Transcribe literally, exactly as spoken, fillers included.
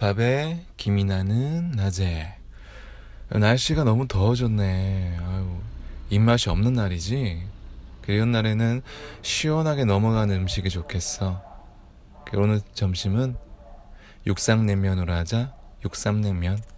밥에 김이 나는 낮에. 날씨가 너무 더워졌네. 아유, 입맛이 없는 날이지. 이런 날에는 시원하게 넘어가는 음식이 좋겠어. 오늘 점심은 육상냉면으로 하자. 육삼냉면.